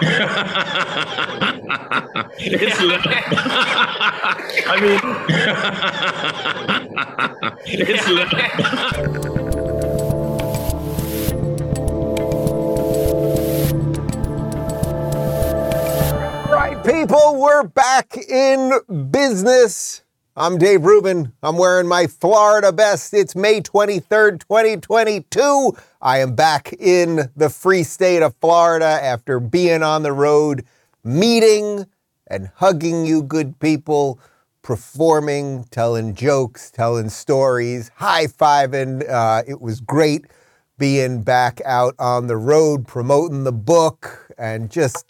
It's it's All right, people, we're back in business. I'm Dave Rubin. I'm wearing my Florida best. It's May 23rd, 2022. I am back in the free state of Florida after being on the road, meeting and hugging you good people, performing, telling jokes, telling stories, high-fiving. It was great being back out on the road, promoting the book and just,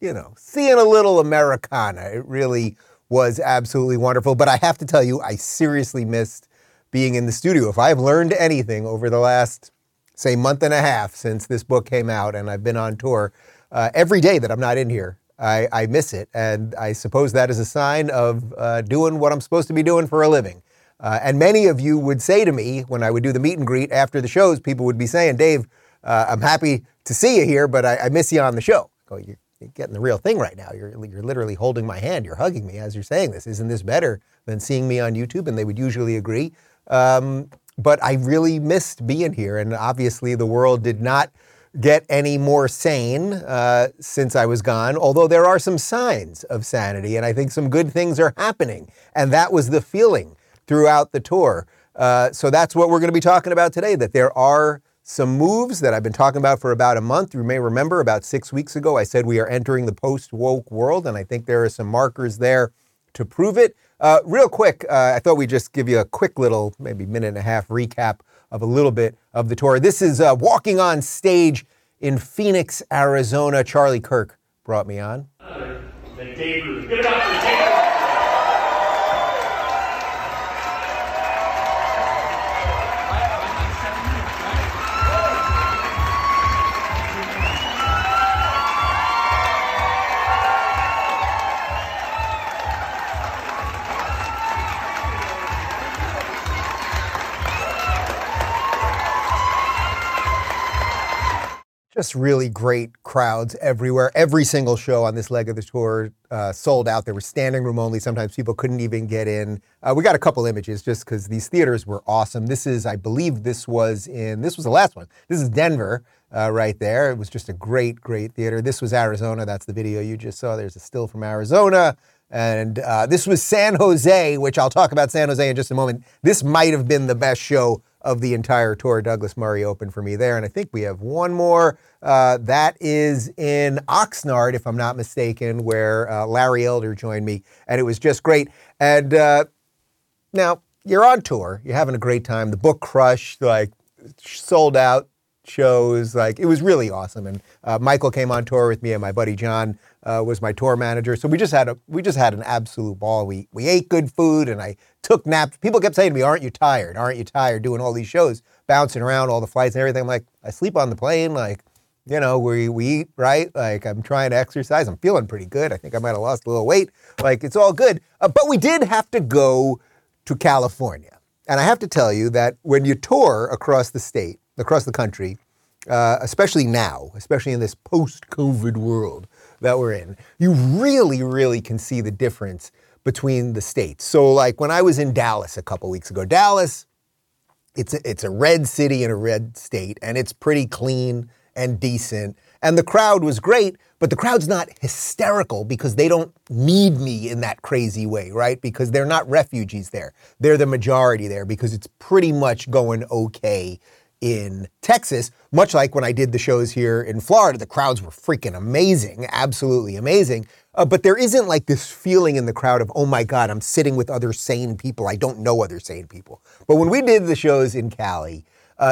you know, seeing a little Americana. It really was absolutely wonderful. But I have to tell you, I seriously missed being in the studio. If I've learned anything over the last, say, month and a half since this book came out and I've been on tour, every day that I'm not in here, I miss it. And I suppose that is a sign of doing what I'm supposed to be doing for a living. And many of you would say to me when I would do the meet and greet after the shows, people would be saying, Dave, I'm happy to see you here, but I miss you on the show. I go, you're getting the real thing right now. You're literally holding my hand. You're hugging me as you're saying this. Isn't this better than seeing me on YouTube? And they would usually agree. But I really missed being here. And obviously the world did not get any more sane since I was gone, although there are some signs of sanity. And I think some good things are happening. And that was the feeling throughout the tour. So that's what we're going to be talking about today, that there are some moves that I've been talking about for about a month. You may remember about 6 weeks ago, I said we are entering the post-woke world, and I think there are some markers there to prove it. Real quick, I thought we'd just give you a quick little, maybe minute and a half recap of a little bit of the tour. This is walking on stage in Phoenix, Arizona. Charlie Kirk brought me on. The Dave Rubin. Give it up for Dave. Just really great crowds everywhere. Every single show on this leg of the tour sold out. There was standing room only. Sometimes people couldn't even get in. We got a couple images just because these theaters were awesome. This is, I believe this was the last one. This is Denver right there. It was just a great, great theater. This was Arizona. That's the video you just saw. There's a still from Arizona. And this was San Jose, which I'll talk about San Jose in just a moment. This might have been the best show of the entire tour. Douglas Murray opened for me there. And I think we have one more. That is in Oxnard, if I'm not mistaken, where Larry Elder joined me. And it was just great. And now you're on tour. You're having a great time. The book crush, like sold out shows. Like it was really awesome. And Michael came on tour with me and my buddy John was my tour manager. So we just had an absolute ball. We ate good food and I took naps. People kept saying to me, aren't you tired? Aren't you tired doing all these shows, bouncing around, all the flights and everything? I'm like, I sleep on the plane. Like, you know, we eat, right? Like I'm trying to exercise. I'm feeling pretty good. I think I might've lost a little weight. Like it's all good. But we did have to go to California. And I have to tell you that when you tour across the state, across the country, especially now, especially in this post-COVID world that we're in, you really, really can see the difference between the states. So like when I was in Dallas a couple weeks ago, Dallas, it's a red city and a red state, and it's pretty clean and decent. And the crowd was great, but the crowd's not hysterical because they don't need me in that crazy way, right? Because they're not refugees there. They're the majority there because it's pretty much going okay in Texas, much like when I did the shows here in Florida. The crowds were freaking amazing, absolutely amazing. But there isn't like this feeling in the crowd of, oh my God, I'm sitting with other sane people. I don't know other sane people. But when we did the shows in Cali,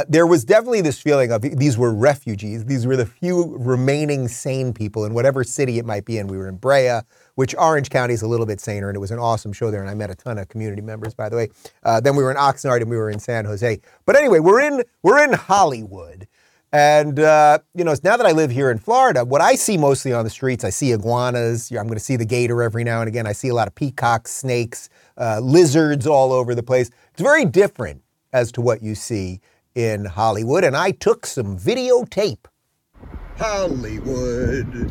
there was definitely this feeling of these were refugees. These were the few remaining sane people in whatever city it might be in. We were in Brea, which Orange County is a little bit saner, and it was an awesome show there, and I met a ton of community members, by the way. Then we were in Oxnard, and we were in San Jose. But anyway, we're in Hollywood, and you know, now that I live here in Florida, what I see mostly on the streets, I see iguanas. I'm going to see the gator every now and again. I see a lot of peacocks, snakes, lizards all over the place. It's very different as to what you see in Hollywood, and I took some videotape. Hollywood,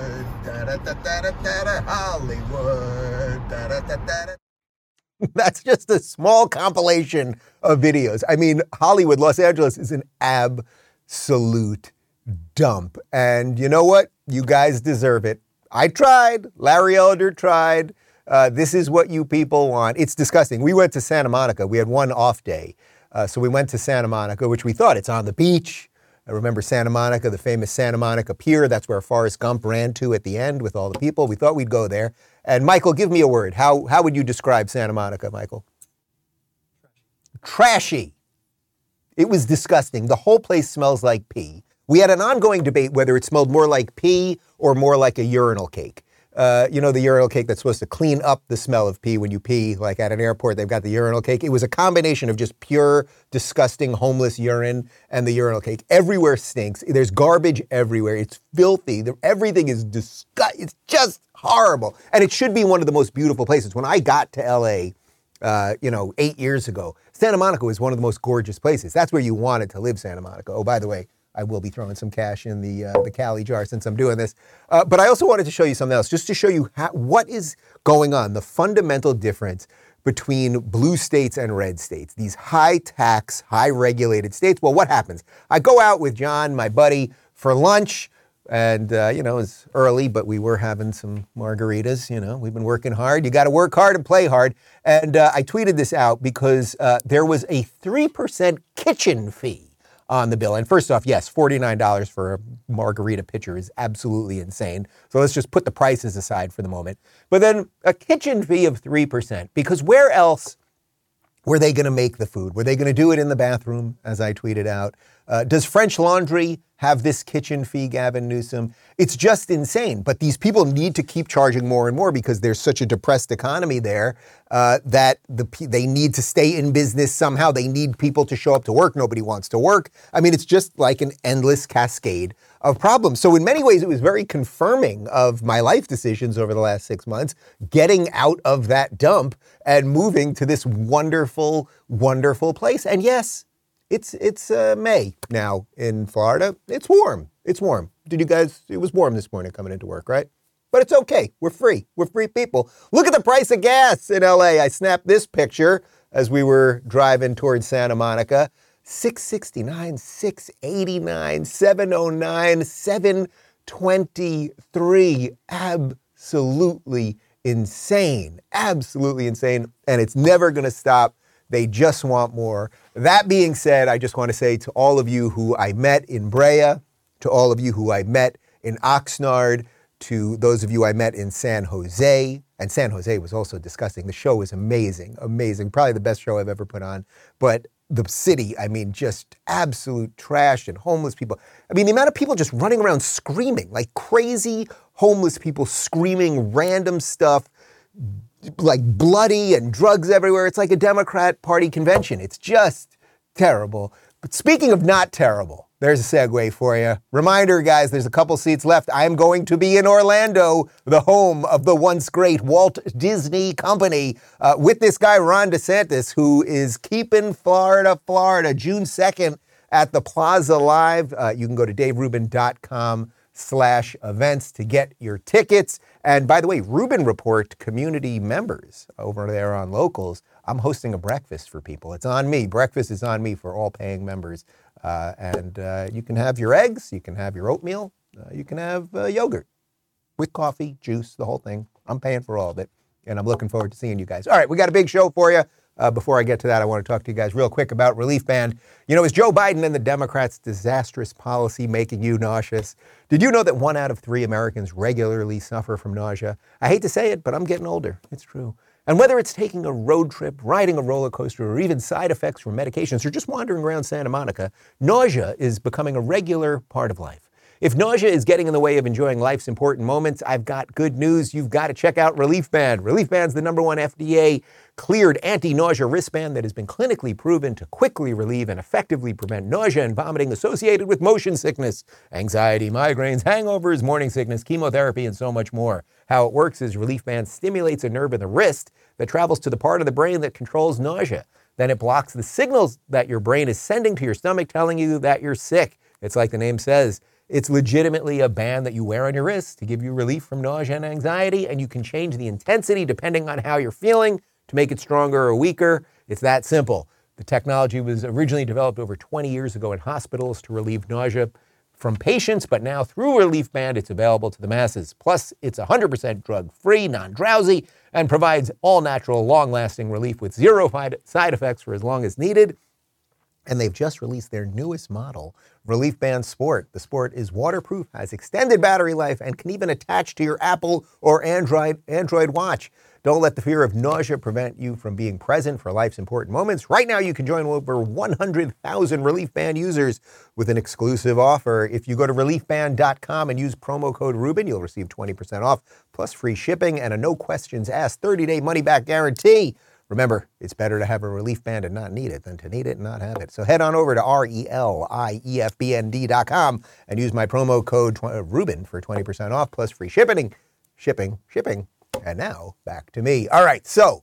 That's just a small compilation of videos. I mean, Hollywood, Los Angeles is an absolute dump. And you know what? You guys deserve it. I tried. Larry Elder tried. This is what you people want. It's disgusting. We went to Santa Monica. We had one off day. So we went to Santa Monica, which we thought it's on the beach. I remember Santa Monica, the famous Santa Monica Pier. That's where Forrest Gump ran to at the end with all the people. We thought we'd go there. And Michael, give me a word. How would you describe Santa Monica, Michael? Trashy. It was disgusting. The whole place smells like pee. We had an ongoing debate whether it smelled more like pee or more like a urinal cake. You know, the urinal cake that's supposed to clean up the smell of pee when you pee, like at an airport, they've got the urinal cake. It was a combination of just pure, disgusting, homeless urine and the urinal cake. Everywhere stinks. There's garbage everywhere. It's filthy. Everything is disgusting. It's just horrible. And it should be one of the most beautiful places. When I got to L.A., 8 years ago, Santa Monica was one of the most gorgeous places. That's where you wanted to live, Santa Monica. Oh, by the way, I will be throwing some cash in the Cali jar since I'm doing this. But I also wanted to show you something else, just to show you what is going on, the fundamental difference between blue states and red states, these high tax, high regulated states. Well, what happens? I go out with John, my buddy, for lunch. And, it's early, but we were having some margaritas. You know, we've been working hard. You got to work hard and play hard. And I tweeted this out because there was a 3% kitchen fee on the bill. And first off, yes, $49 for a margarita pitcher is absolutely insane. So let's just put the prices aside for the moment. But then a kitchen fee of 3%, because where else were they going to make the food? Were they going to do it in the bathroom, as I tweeted out? Does French Laundry have this kitchen fee, Gavin Newsom? It's just insane. But these people need to keep charging more and more because there's such a depressed economy there that they need to stay in business somehow. They need people to show up to work. Nobody wants to work. I mean, it's just like an endless cascade of problems. So in many ways, it was very confirming of my life decisions over the last 6 months, getting out of that dump and moving to this wonderful, wonderful place. And yes, it's May now in Florida. It's warm. It's warm. Did you guys, it was warm this morning coming into work, right? But it's okay. We're free. We're free people. Look at the price of gas in LA. I snapped this picture as we were driving towards Santa Monica. $6.69, $6.89, $7.09, $7.23. Absolutely insane. Absolutely insane. And it's never going to stop. They just want more. That being said, I just want to say to all of you who I met in Brea, to all of you who I met in Oxnard, to those of you I met in San Jose, and San Jose was also disgusting. The show was amazing, amazing. Probably the best show I've ever put on. But the city, I mean, just absolute trash and homeless people. I mean, the amount of people just running around screaming, like crazy homeless people screaming random stuff, like bloody and drugs everywhere. It's like a Democrat Party convention. It's just terrible. But speaking of not terrible, there's a segue for you. Reminder, guys, there's a couple seats left. I'm going to be in Orlando, the home of the once great Walt Disney Company, with this guy, Ron DeSantis, who is keeping Florida, June 2nd at the Plaza Live. You can go to DaveRubin.com/events to get your tickets. And by the way, Rubin Report community members over there on Locals, I'm hosting a breakfast for people. It's on me. Breakfast is on me for all paying members. And you can have your eggs, you can have your oatmeal, you can have yogurt with coffee, juice, the whole thing. I'm paying for all of it. And I'm looking forward to seeing you guys. All right, we got a big show for you. Before I get to that, I want to talk to you guys real quick about Relief Band. You know, is Joe Biden and the Democrats' disastrous policy making you nauseous? Did you know that 1 out of 3 Americans regularly suffer from nausea? I hate to say it, but I'm getting older. It's true. And whether it's taking a road trip, riding a roller coaster, or even side effects from medications, or just wandering around Santa Monica, nausea is becoming a regular part of life. If nausea is getting in the way of enjoying life's important moments, I've got good news. You've got to check out Relief Band. Relief Band's the number one FDA-cleared anti-nausea wristband that has been clinically proven to quickly relieve and effectively prevent nausea and vomiting associated with motion sickness, anxiety, migraines, hangovers, morning sickness, chemotherapy, and so much more. How it works is Relief Band stimulates a nerve in the wrist that travels to the part of the brain that controls nausea. Then it blocks the signals that your brain is sending to your stomach telling you that you're sick. It's like the name says. It's legitimately a band that you wear on your wrist to give you relief from nausea and anxiety, and you can change the intensity depending on how you're feeling to make it stronger or weaker. It's that simple. The technology was originally developed over 20 years ago in hospitals to relieve nausea from patients, but now through Relief Band, it's available to the masses. Plus, it's 100% drug-free, non-drowsy, and provides all-natural, long-lasting relief with zero side effects for as long as needed. And they've just released their newest model, Relief Band Sport. The Sport is waterproof, has extended battery life, and can even attach to your Apple or Android watch. Don't let the fear of nausea prevent you from being present for life's important moments. Right now, you can join over 100,000 Relief Band users with an exclusive offer. If you go to reliefband.com and use promo code Rubin, you'll receive 20% off, plus free shipping and a no-questions-asked 30-day money-back guarantee. Remember, it's better to have a Relief Band and not need it than to need it and not have it. So head on over to reliefband.com and use my promo code Rubin for 20% off plus free shipping. And now back to me. All right. So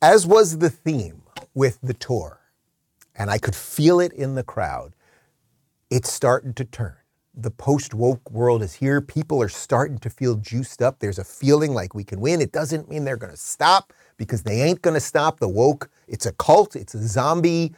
as was the theme with the tour, and I could feel it in the crowd, it's starting to turn. The post-woke world is here. People are starting to feel juiced up. There's a feeling like we can win. It doesn't mean they're going to stop, because they ain't going to stop the woke. It's a cult. It's a zombie,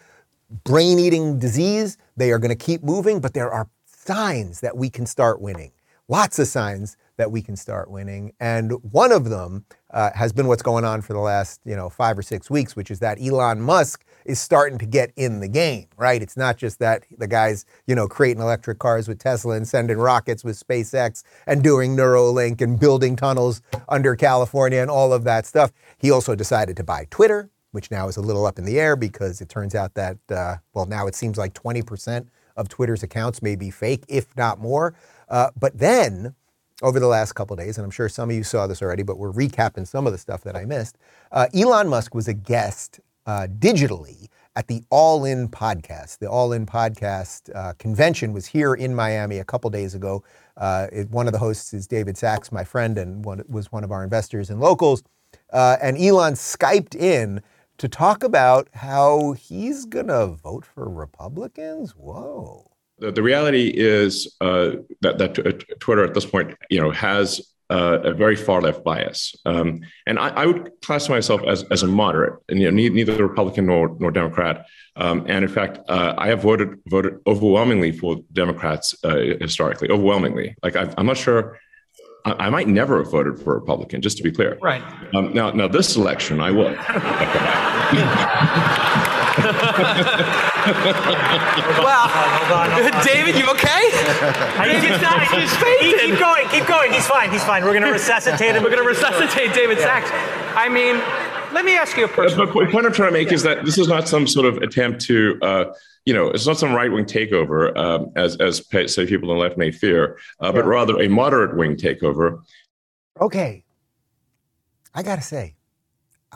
brain-eating disease. They are going to keep moving, but there are signs that we can start winning. Lots of signs that we can start winning. And one of them has been what's going on for the last 5 or 6 weeks, which is that Elon Musk is starting to get in the game, right? It's not just that the guy's, creating electric cars with Tesla and sending rockets with SpaceX and doing Neuralink and building tunnels under California and all of that stuff. He also decided to buy Twitter, which now is a little up in the air because it turns out that, now it seems like 20% of Twitter's accounts may be fake, if not more. But then, over the last couple of days, and I'm sure some of you saw this already, but we're recapping some of the stuff that I missed. Elon Musk was a guest digitally at the All In podcast. The All In podcast convention was here in Miami a couple days ago. One of the hosts is David Sachs, my friend, and was one of our investors in Locals. And Elon Skyped in to talk about how he's going to vote for Republicans. Whoa. The reality is that Twitter at this point, has a very far-left bias. And I would class myself as a moderate, and neither Republican nor Democrat. And in fact, I have voted overwhelmingly for Democrats historically, overwhelmingly. Like, I'm not sure, I might never have voted for a Republican, just to be clear. Right. Now, this election, I would. Well, hold on. David, you okay? Keep going. He's fine. We're going to resuscitate him. We're going to resuscitate David Sachs. I mean, let me ask you a personal question. The point I'm trying to make is that this is not some sort of attempt to, it's not some right-wing takeover, as people on the left may fear, but rather a moderate-wing takeover. Okay. I got to say,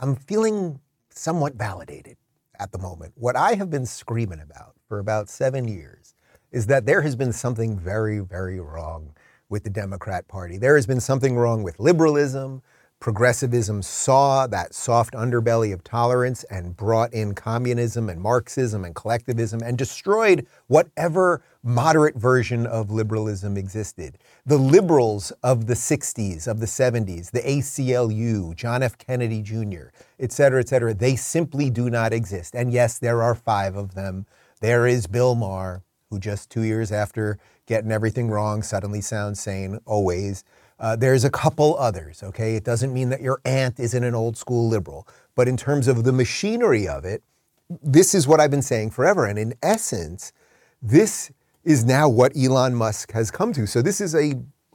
I'm feeling somewhat validated at the moment. What I have been screaming about for about 7 years is that there has been something very, very wrong with the Democrat Party. There has been something wrong with liberalism. Progressivism saw that soft underbelly of tolerance and brought in communism and Marxism and collectivism and destroyed whatever moderate version of liberalism existed. The liberals of the 60s, of the 70s, the ACLU, John F. Kennedy Jr., et cetera, they simply do not exist. And yes, there are 5 of them. There is Bill Maher, who just 2 years after getting everything wrong suddenly sounds sane, always. There's a couple others, okay? It doesn't mean that your aunt isn't an old school liberal. But in terms of the machinery of it, this is what I've been saying forever. And in essence, this is now what Elon Musk has come to. So this is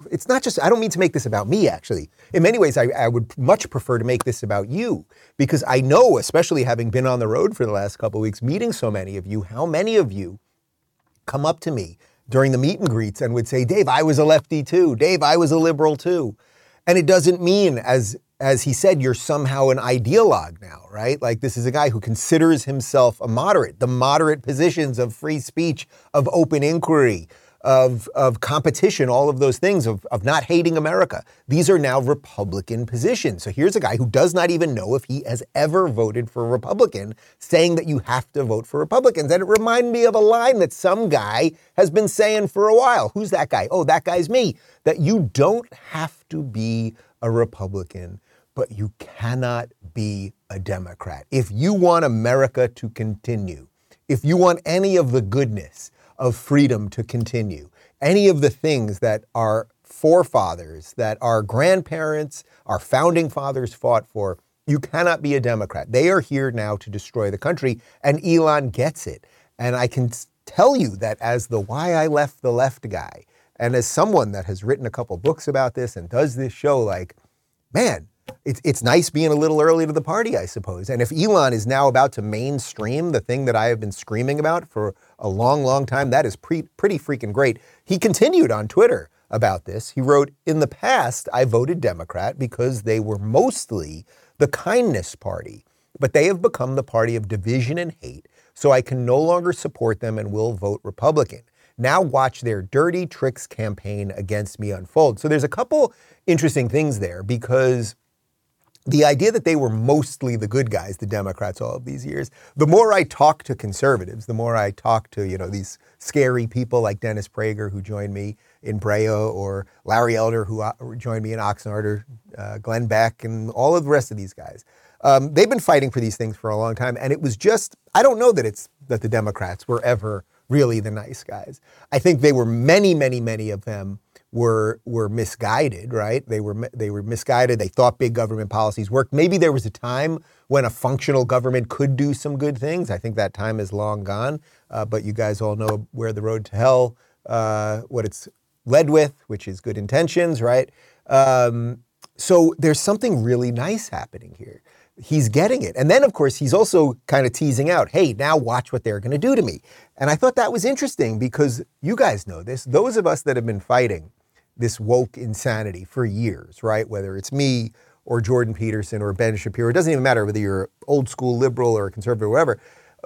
it's not just, I don't mean to make this about me, actually. In many ways, I would much prefer to make this about you, because I know, especially having been on the road for the last couple of weeks, meeting so many of you, how many of you come up to me during the meet and greets and would say, Dave, I was a lefty too. Dave, I was a liberal too. And it doesn't mean, as he said, you're somehow an ideologue now, right? Like, this is a guy who considers himself a moderate. The moderate positions of free speech, of open inquiry, of competition, all of those things, of not hating America. These are now Republican positions. So here's a guy who does not even know if he has ever voted for a Republican, saying that you have to vote for Republicans. And it reminded me of a line that some guy has been saying for a while. Who's that guy? Oh, that guy's me. That you don't have to be a Republican, but you cannot be a Democrat. If you want America to continue, if you want any of the goodness of freedom to continue, any of the things that our forefathers, that our grandparents, our founding fathers fought for, you cannot be a Democrat. They are here now to destroy the country, and Elon gets it. And I can tell you that as the Why I Left the Left guy, and as someone that has written a couple books about this and does this show, like, man, it's nice being a little early to the party, I suppose. And if Elon is now about to mainstream the thing that I have been screaming about for a long, long time, that is pretty freaking great. He continued on Twitter about this. He wrote, in the past, I voted Democrat because they were mostly the kindness party, but they have become the party of division and hate, so I can no longer support them and will vote Republican. Now watch their dirty tricks campaign against me unfold. So there's a couple interesting things there, because the idea that they were mostly the good guys, the Democrats, all of these years, the more I talk to conservatives, the more I talk to, you know, these scary people like Dennis Prager, who joined me in Brea, or Larry Elder, who joined me in Oxnard, or Glenn Beck, and all of the rest of these guys. They've been fighting for these things for a long time. And it was just, I don't know that it's that the Democrats were ever really the nice guys. I think they were many of them were misguided, right? They were misguided. They thought big government policies worked. Maybe there was a time when a functional government could do some good things. I think that time is long gone. But you guys all know where the road to hell, what it's led with, which is good intentions, right? So there's something really nice happening here. He's getting it. And then, of course, he's also kind of teasing out, hey, now watch what they're going to do to me. And I thought that was interesting, because you guys know this. Those of us that have been fighting this woke insanity for years, right? Whether it's me or Jordan Peterson or Ben Shapiro, it doesn't even matter whether you're old school liberal or conservative or whatever.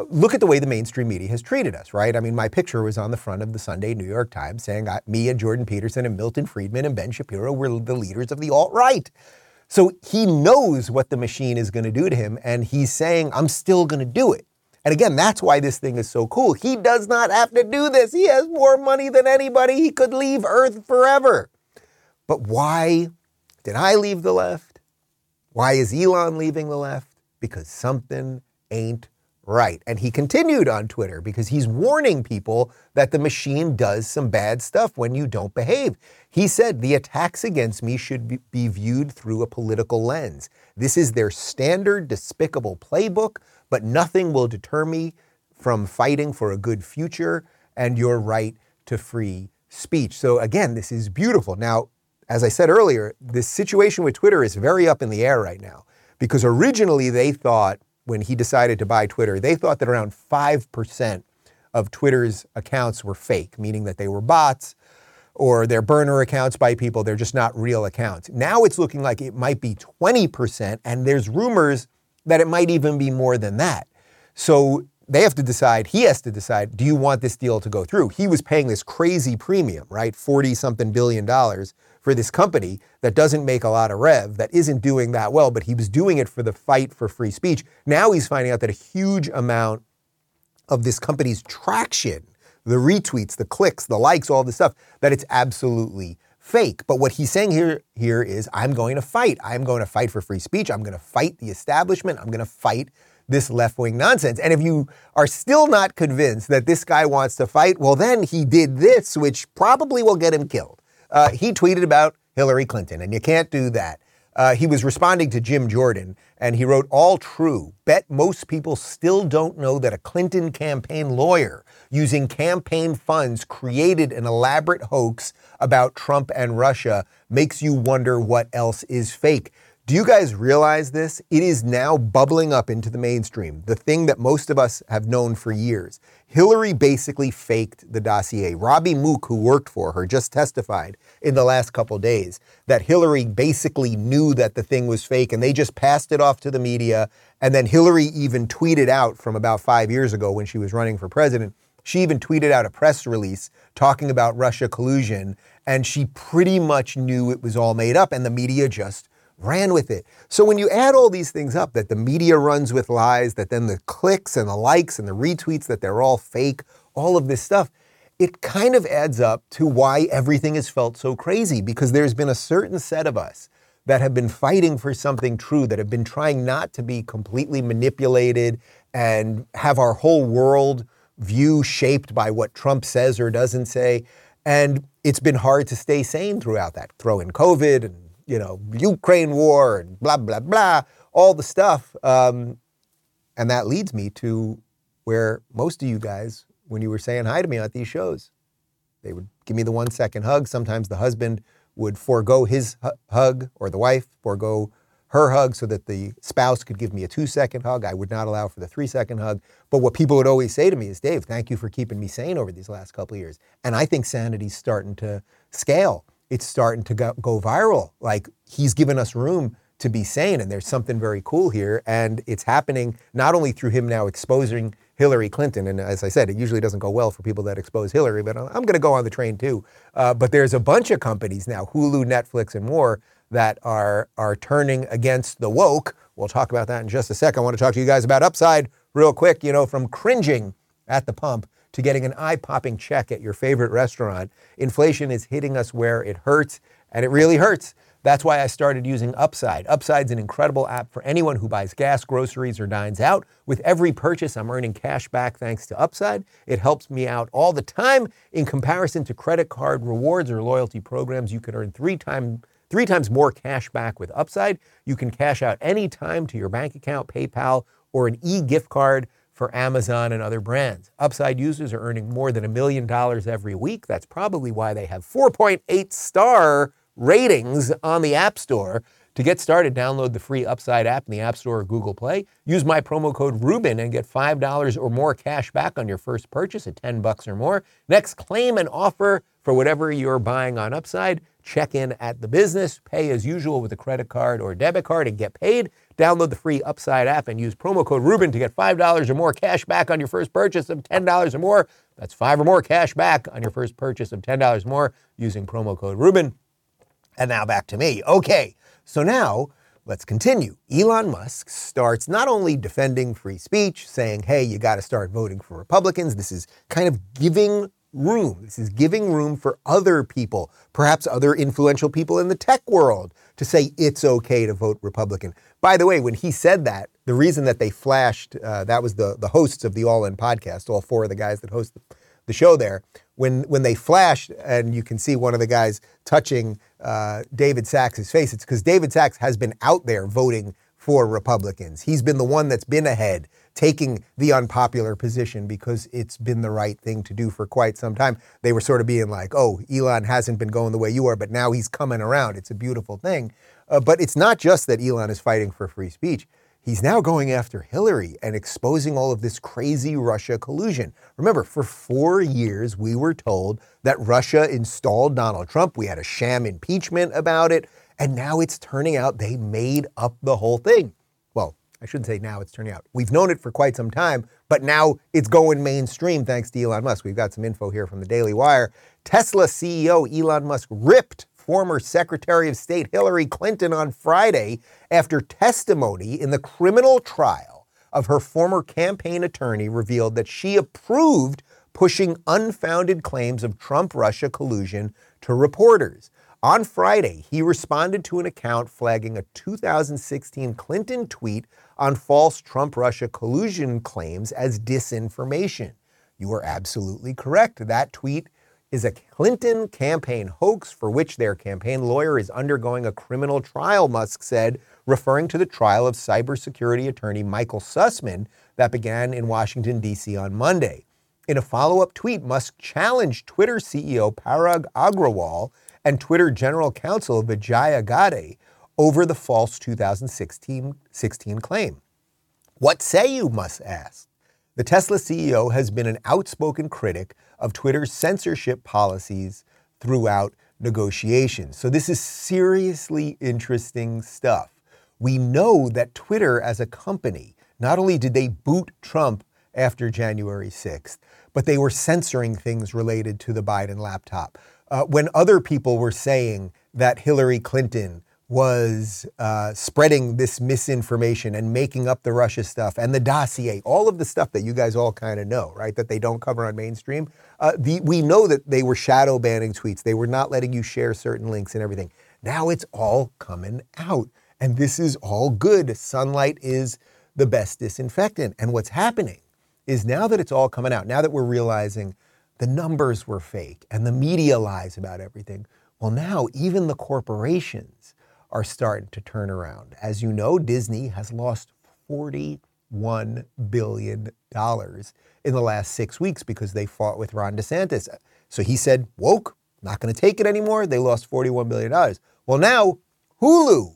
Look at the way the mainstream media has treated us, right? I mean, my picture was on the front of the Sunday New York Times saying me and Jordan Peterson and Milton Friedman and Ben Shapiro were the leaders of the alt-right. So he knows what the machine is going to do to him, and he's saying, I'm still going to do it. And again, that's why this thing is so cool. He does not have to do this. He has more money than anybody. He could leave Earth forever. But why did I leave the left? Why is Elon leaving the left? Because something ain't right. And he continued on Twitter, because he's warning people that the machine does some bad stuff when you don't behave. He said, the attacks against me should be viewed through a political lens. This is their standard despicable playbook, but nothing will deter me from fighting for a good future and your right to free speech. So again, this is beautiful. Now, as I said earlier, this situation with Twitter is very up in the air right now, because originally they thought, when he decided to buy Twitter, they thought that around 5% of Twitter's accounts were fake, meaning that they were bots or they're burner accounts by people. They're just not real accounts. Now it's looking like it might be 20%, and there's rumors that it might even be more than that. So they have to decide, he has to decide, do you want this deal to go through? He was paying this crazy premium, right? $40-something billion for this company that doesn't make a lot of rev, that isn't doing that well, but he was doing it for the fight for free speech. Now he's finding out that a huge amount of this company's traction, the retweets, the clicks, the likes, all this stuff, that it's absolutely fake. But what he's saying here is, I'm going to fight. I'm going to fight for free speech. I'm going to fight the establishment. I'm going to fight this left-wing nonsense. And if you are still not convinced that this guy wants to fight, well, then he did this, which probably will get him killed. He tweeted about Hillary Clinton, and you can't do that. He was responding to Jim Jordan, and he wrote, all true. Bet most people still don't know that a Clinton campaign lawyer using campaign funds created an elaborate hoax about Trump and Russia. Makes you wonder what else is fake. Do you guys realize this? It is now bubbling up into the mainstream, the thing that most of us have known for years. Hillary basically faked the dossier. Robbie Mook, who worked for her, just testified in the last couple days that Hillary basically knew that the thing was fake and they just passed it off to the media. And then Hillary even tweeted out from about 5 years ago when she was running for president, she even tweeted out a press release talking about Russia collusion, and she pretty much knew it was all made up and the media just ran with it. So when you add all these things up, that the media runs with lies, that then the clicks and the likes and the retweets, that they're all fake, all of this stuff, it kind of adds up to why everything has felt so crazy, because there's been a certain set of us that have been fighting for something true, that have been trying not to be completely manipulated and have our whole world view shaped by what Trump says or doesn't say. And it's been hard to stay sane throughout that. Throw in COVID and Ukraine war and blah, blah, blah, all the stuff. And that leads me to where most of you guys, when you were saying hi to me at these shows, they would give me the 1 second hug. Sometimes the husband would forego his hug, or the wife forego her hug so that the spouse could give me a 2 second hug. I would not allow for the 3 second hug. But what people would always say to me is, Dave, thank you for keeping me sane over these last couple of years. And I think sanity's starting to scale. It's starting to go viral. Like, he's given us room to be sane, and there's something very cool here. And it's happening not only through him now exposing Hillary Clinton, and as I said, it usually doesn't go well for people that expose Hillary, but I'm gonna go on the train too. But there's a bunch of companies now, Hulu, Netflix, and more, that are turning against the woke. We'll talk about that in just a sec. I wanna talk to you guys about Upside real quick, from cringing at the pump to getting an eye-popping check at your favorite restaurant. Inflation is hitting us where it hurts, and it really hurts. That's why I started using Upside. Upside's an incredible app for anyone who buys gas, groceries, or dines out. With every purchase, I'm earning cash back thanks to Upside. It helps me out all the time. In comparison to credit card rewards or loyalty programs, you can earn three times more cash back with Upside. You can cash out any time to your bank account, PayPal, or an e-gift card for Amazon and other brands. Upside users are earning more than $1 million every week. That's probably why they have 4.8 star ratings on the App Store. To get started, download the free Upside app in the App Store or Google Play. Use my promo code Rubin and get $5 or more cash back on your first purchase at $10 or more. Next, claim an offer for whatever you're buying on Upside. Check in at the business, pay as usual with a credit card or debit card, and get paid. Download the free Upside app and use promo code Rubin to get $5 or more cash back on your first purchase of $10 or more. That's $5 or more cash back on your first purchase of $10 or more using promo code Rubin. And now back to me. Okay, so now let's continue. Elon Musk starts not only defending free speech, saying, hey, you got to start voting for Republicans. This is kind of giving room. This is giving room for other people, perhaps other influential people in the tech world, to say it's okay to vote Republican. By the way, when he said that, the reason that they flashed, that was the hosts of the All In podcast, all four of the guys that host the show there. When they flashed, and you can see one of the guys touching David Sachs' face, it's because David Sachs has been out there voting for Republicans. He's been the one that's been ahead, taking the unpopular position because it's been the right thing to do for quite some time. They were sort of being like, oh, Elon hasn't been going the way you are, but now he's coming around. It's a beautiful thing. But it's not just that Elon is fighting for free speech. He's now going after Hillary and exposing all of this crazy Russia collusion. Remember, for 4 years, we were told that Russia installed Donald Trump. We had a sham impeachment about it. And now it's turning out they made up the whole thing. I shouldn't say now it's turning out. We've known it for quite some time, but now it's going mainstream thanks to Elon Musk. We've got some info here from the Daily Wire. Tesla CEO Elon Musk ripped former Secretary of State Hillary Clinton on Friday after testimony in the criminal trial of her former campaign attorney revealed that she approved pushing unfounded claims of Trump-Russia collusion to reporters. On Friday, he responded to an account flagging a 2016 Clinton tweet on false Trump-Russia collusion claims as disinformation. You are absolutely correct. That tweet is a Clinton campaign hoax for which their campaign lawyer is undergoing a criminal trial, Musk said, referring to the trial of cybersecurity attorney Michael Sussman that began in Washington, D.C. on Monday. In a follow-up tweet, Musk challenged Twitter CEO Parag Agrawal and Twitter General Counsel Vijaya Gadde over the false 2016 claim. What say you, Musk asked. The Tesla CEO has been an outspoken critic of Twitter's censorship policies throughout negotiations. So this is seriously interesting stuff. We know that Twitter as a company, not only did they boot Trump after January 6th, but they were censoring things related to the Biden laptop. When other people were saying that Hillary Clinton was spreading this misinformation and making up the Russia stuff and the dossier, all of the stuff that you guys all kind of know, right, that they don't cover on mainstream. We know that they were shadow banning tweets. They were not letting you share certain links and everything. Now it's all coming out, and this is all good. Sunlight is the best disinfectant. And what's happening is now that it's all coming out, now that we're realizing the numbers were fake and the media lies about everything, well, now even the corporations are starting to turn around. As you know, Disney has lost $41 billion in the last 6 weeks because they fought with Ron DeSantis. So he said, woke, not gonna take it anymore. They lost $41 billion. Well, now Hulu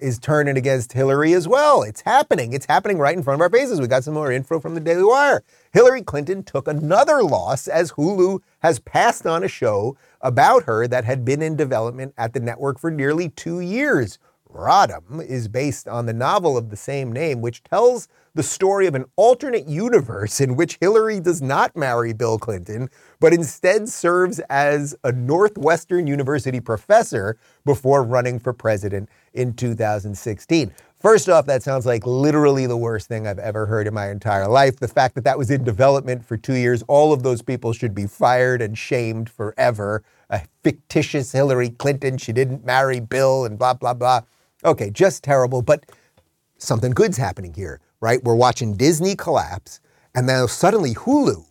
is turning against Hillary as well. It's happening. It's happening right in front of our faces. We got some more info from the Daily Wire. Hillary Clinton took another loss as Hulu has passed on a show about her that had been in development at the network for nearly 2 years. Rodham is based on the novel of the same name, which tells the story of an alternate universe in which Hillary does not marry Bill Clinton, but instead serves as a Northwestern University professor before running for president in 2016. First off, that sounds like literally the worst thing I've ever heard in my entire life. The fact that that was in development for 2 years, all of those people should be fired and shamed forever. A fictitious Hillary Clinton, she didn't marry Bill and blah, blah, blah. Okay, just terrible, but something good's happening here, right? We're watching Disney collapse, and now suddenly Hulu,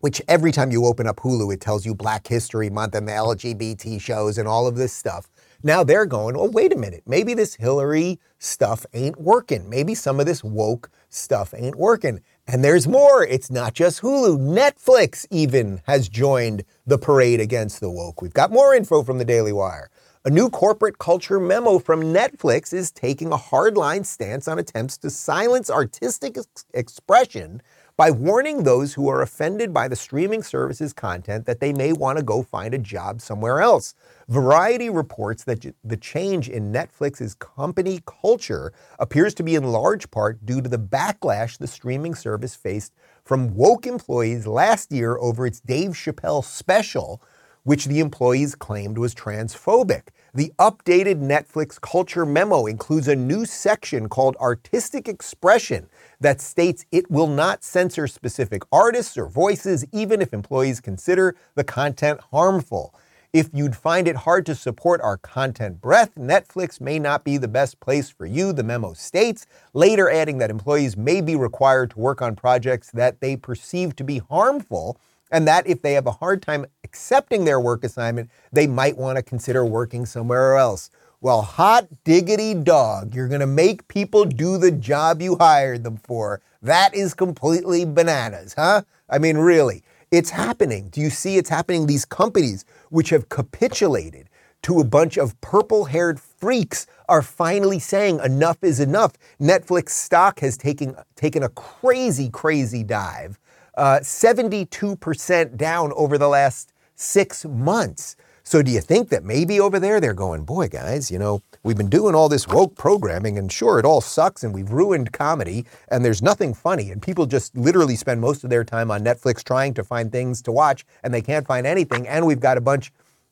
which every time you open up Hulu, it tells you Black History Month and the LGBT shows and all of this stuff. Now they're going, oh, wait a minute, maybe this Hillary stuff ain't working. Maybe some of this woke stuff ain't working. And there's more. It's not just Hulu. Netflix even has joined the parade against the woke. We've got more info from the Daily Wire. A new corporate culture memo from Netflix is taking a hardline stance on attempts to silence artistic expression by warning those who are offended by the streaming service's content that they may want to go find a job somewhere else. Variety reports that the change in Netflix's company culture appears to be in large part due to the backlash the streaming service faced from woke employees last year over its Dave Chappelle special, which the employees claimed was transphobic. The updated Netflix culture memo includes a new section called Artistic Expression that states it will not censor specific artists or voices, even if employees consider the content harmful. If you'd find it hard to support our content breadth, Netflix may not be the best place for you, the memo states, later adding that employees may be required to work on projects that they perceive to be harmful, and that if they have a hard time accepting their work assignment, they might want to consider working somewhere else. Well, hot diggity dog, you're going to make people do the job you hired them for. That is completely bananas, huh? I mean, really, it's happening. Do you see it's happening? These companies which have capitulated to a bunch of purple-haired freaks are finally saying enough is enough. Netflix stock has taken a crazy, crazy dive. 72% down over the last 6 months. So do you think that maybe over there they're going, boy, guys, you know, we've been doing all this woke programming and sure, it all sucks and we've ruined comedy and there's nothing funny and people just literally spend most of their time on Netflix trying to find things to watch and they can't find anything. And we've got a bunch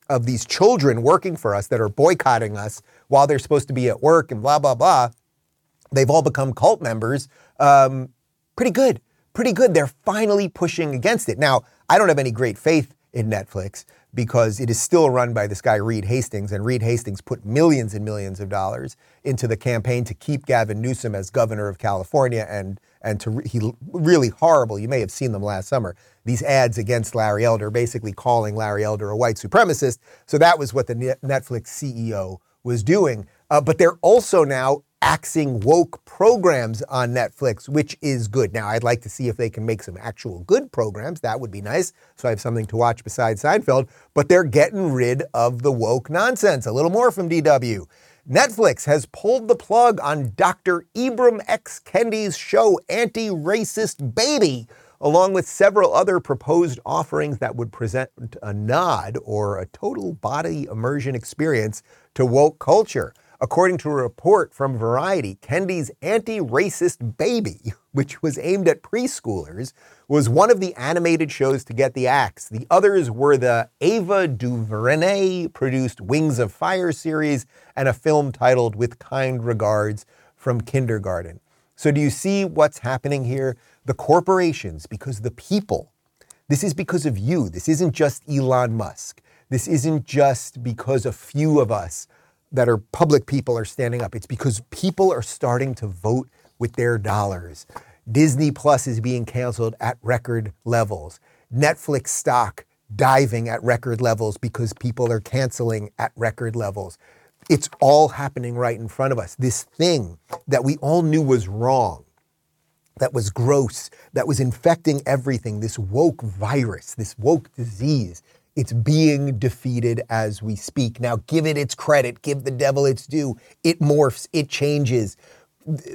of these children working for us that are boycotting us while they're supposed to be at work and blah, blah, blah. They've all become cult members. Pretty good. They're finally pushing against it. Now, I don't have any great faith in Netflix because it is still run by this guy, Reed Hastings, and Reed Hastings put millions and millions of dollars into the campaign to keep Gavin Newsom as governor of California and really horrible. You may have seen them last summer. These ads against Larry Elder, basically calling Larry Elder a white supremacist. So that was what the Netflix CEO was doing. But they're also now axing woke programs on Netflix, which is good. Now, I'd like to see if they can make some actual good programs. That would be nice. So I have something to watch besides Seinfeld, but they're getting rid of the woke nonsense. A little more from DW. Netflix has pulled the plug on Dr. Ibram X. Kendi's show Anti-Racist Baby, along with several other proposed offerings that would present a nod or a total body immersion experience to woke culture. According to a report from Variety, Kendi's Anti-Racist Baby, which was aimed at preschoolers, was one of the animated shows to get the axe. The others were the Ava DuVernay-produced Wings of Fire series and a film titled With Kind Regards from Kindergarten. So do you see what's happening here? The corporations, because the people, this is because of you. This isn't just Elon Musk. This isn't just because a few of us that are public people are standing up. It's because people are starting to vote with their dollars. Disney Plus is being canceled at record levels. Netflix stock diving at record levels because people are canceling at record levels. It's all happening right in front of us. This thing that we all knew was wrong, that was gross, that was infecting everything, this woke virus, this woke disease, it's being defeated as we speak. Now, give it its credit, give the devil its due. It morphs, it changes.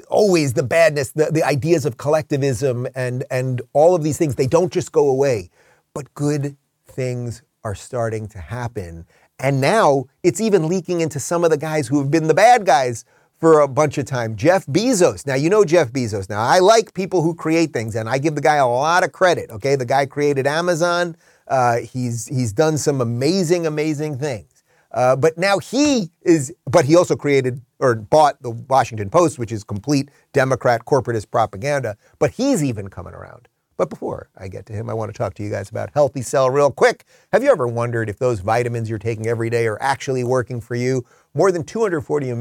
Always the badness, the ideas of collectivism and all of these things, they don't just go away. But good things are starting to happen. And now it's even leaking into some of the guys who have been the bad guys for a bunch of time. Jeff Bezos. Now, you know Jeff Bezos. Now, I like people who create things, and I give the guy a lot of credit, okay? The guy created Amazon. He's done some amazing things. But now he also created or bought the Washington Post, which is complete Democrat corporatist propaganda, but he's even coming around. But before I get to him, I want to talk to you guys about Healthy Cell real quick. Have you ever wondered if those vitamins you're taking every day are actually working for you? More than 240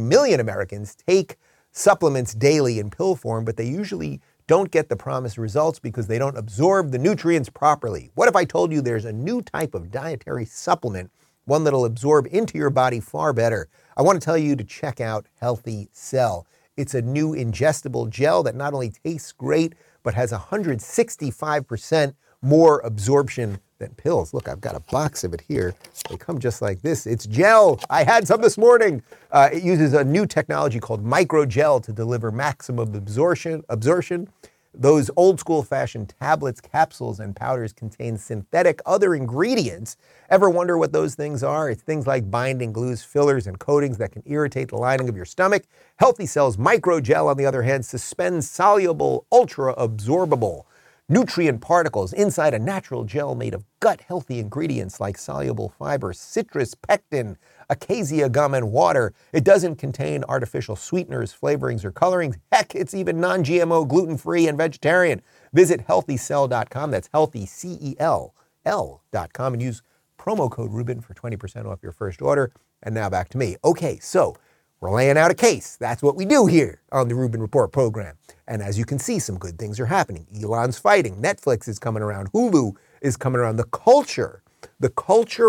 million Americans take supplements daily in pill form, but they usually don't get the promised results because they don't absorb the nutrients properly. What if I told you there's a new type of dietary supplement, one that'll absorb into your body far better? I want to tell you to check out Healthy Cell. It's a new ingestible gel that not only tastes great, but has 165% more absorption than pills. Look, I've got a box of it here. They come just like this. It's gel. I had some this morning. It uses a new technology called microgel to deliver maximum absorption. Those old school fashioned tablets, capsules, and powders contain synthetic other ingredients. Ever wonder what those things are? It's things like binding glues, fillers, and coatings that can irritate the lining of your stomach. Healthy Cell's microgel, on the other hand, suspends soluble, ultra absorbable nutrient particles inside a natural gel made of gut-healthy ingredients like soluble fiber, citrus, pectin, acacia gum, and water. It doesn't contain artificial sweeteners, flavorings, or colorings. Heck, it's even non-GMO, gluten-free, and vegetarian. Visit HealthyCell.com. That's Healthy, C-E-L-L.com, and use promo code Rubin for 20% off your first order. And now back to me. Okay, so we're laying out a case. That's what we do here on the Rubin Report program. And as you can see, some good things are happening. Elon's fighting. Netflix is coming around. Hulu is coming around. The culture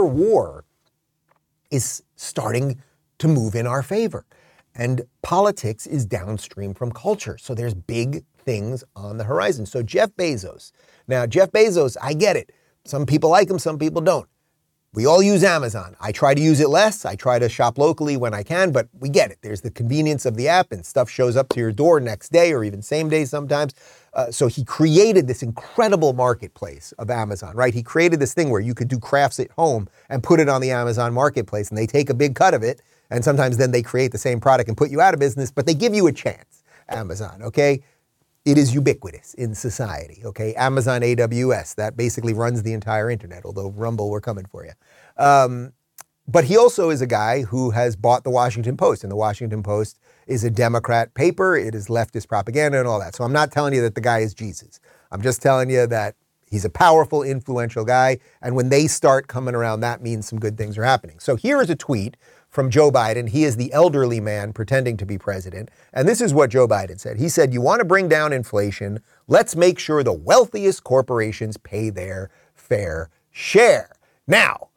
war is starting to move in our favor. And politics is downstream from culture. So there's big things on the horizon. So Jeff Bezos. Now, Jeff Bezos, I get it. Some people like him, some people don't. We all use Amazon. I try to use it less. I try to shop locally when I can, but we get it. There's the convenience of the app and stuff shows up to your door next day or even same day sometimes. So he created this incredible marketplace of Amazon, right? He created this thing where you could do crafts at home and put it on the Amazon marketplace and they take a big cut of it. And sometimes then they create the same product and put you out of business, but they give you a chance, Amazon, okay? It is ubiquitous in society, okay? Amazon AWS, that basically runs the entire internet, although Rumble, we're coming for you. But he also is a guy who has bought the Washington Post, and the Washington Post is a Democrat paper. It is leftist propaganda and all that. So I'm not telling you that the guy is Jesus. I'm just telling you that he's a powerful, influential guy, and when they start coming around, that means some good things are happening. So here is a tweet from Joe Biden. He is the elderly man pretending to be president. And this is what Joe Biden said. He said, you want to bring down inflation, let's make sure the wealthiest corporations pay their fair share. Now,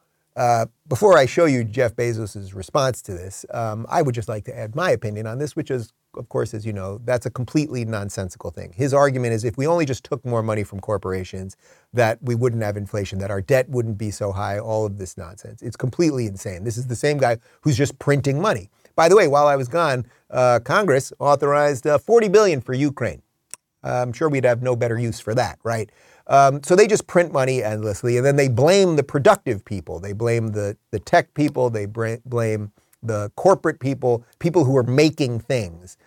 Before I show you Jeff Bezos' response to this, I would just like to add my opinion on this, which is, of course, as you know, that's a completely nonsensical thing. His argument is if we only just took more money from corporations, that we wouldn't have inflation, that our debt wouldn't be so high, all of this nonsense. It's completely insane. This is the same guy who's just printing money. By the way, while I was gone, Congress authorized $40 billion for Ukraine. I'm sure we'd have no better use for that, right? So they just print money endlessly, and then they blame the productive people. They blame the tech people. They blame the corporate people, people who are making things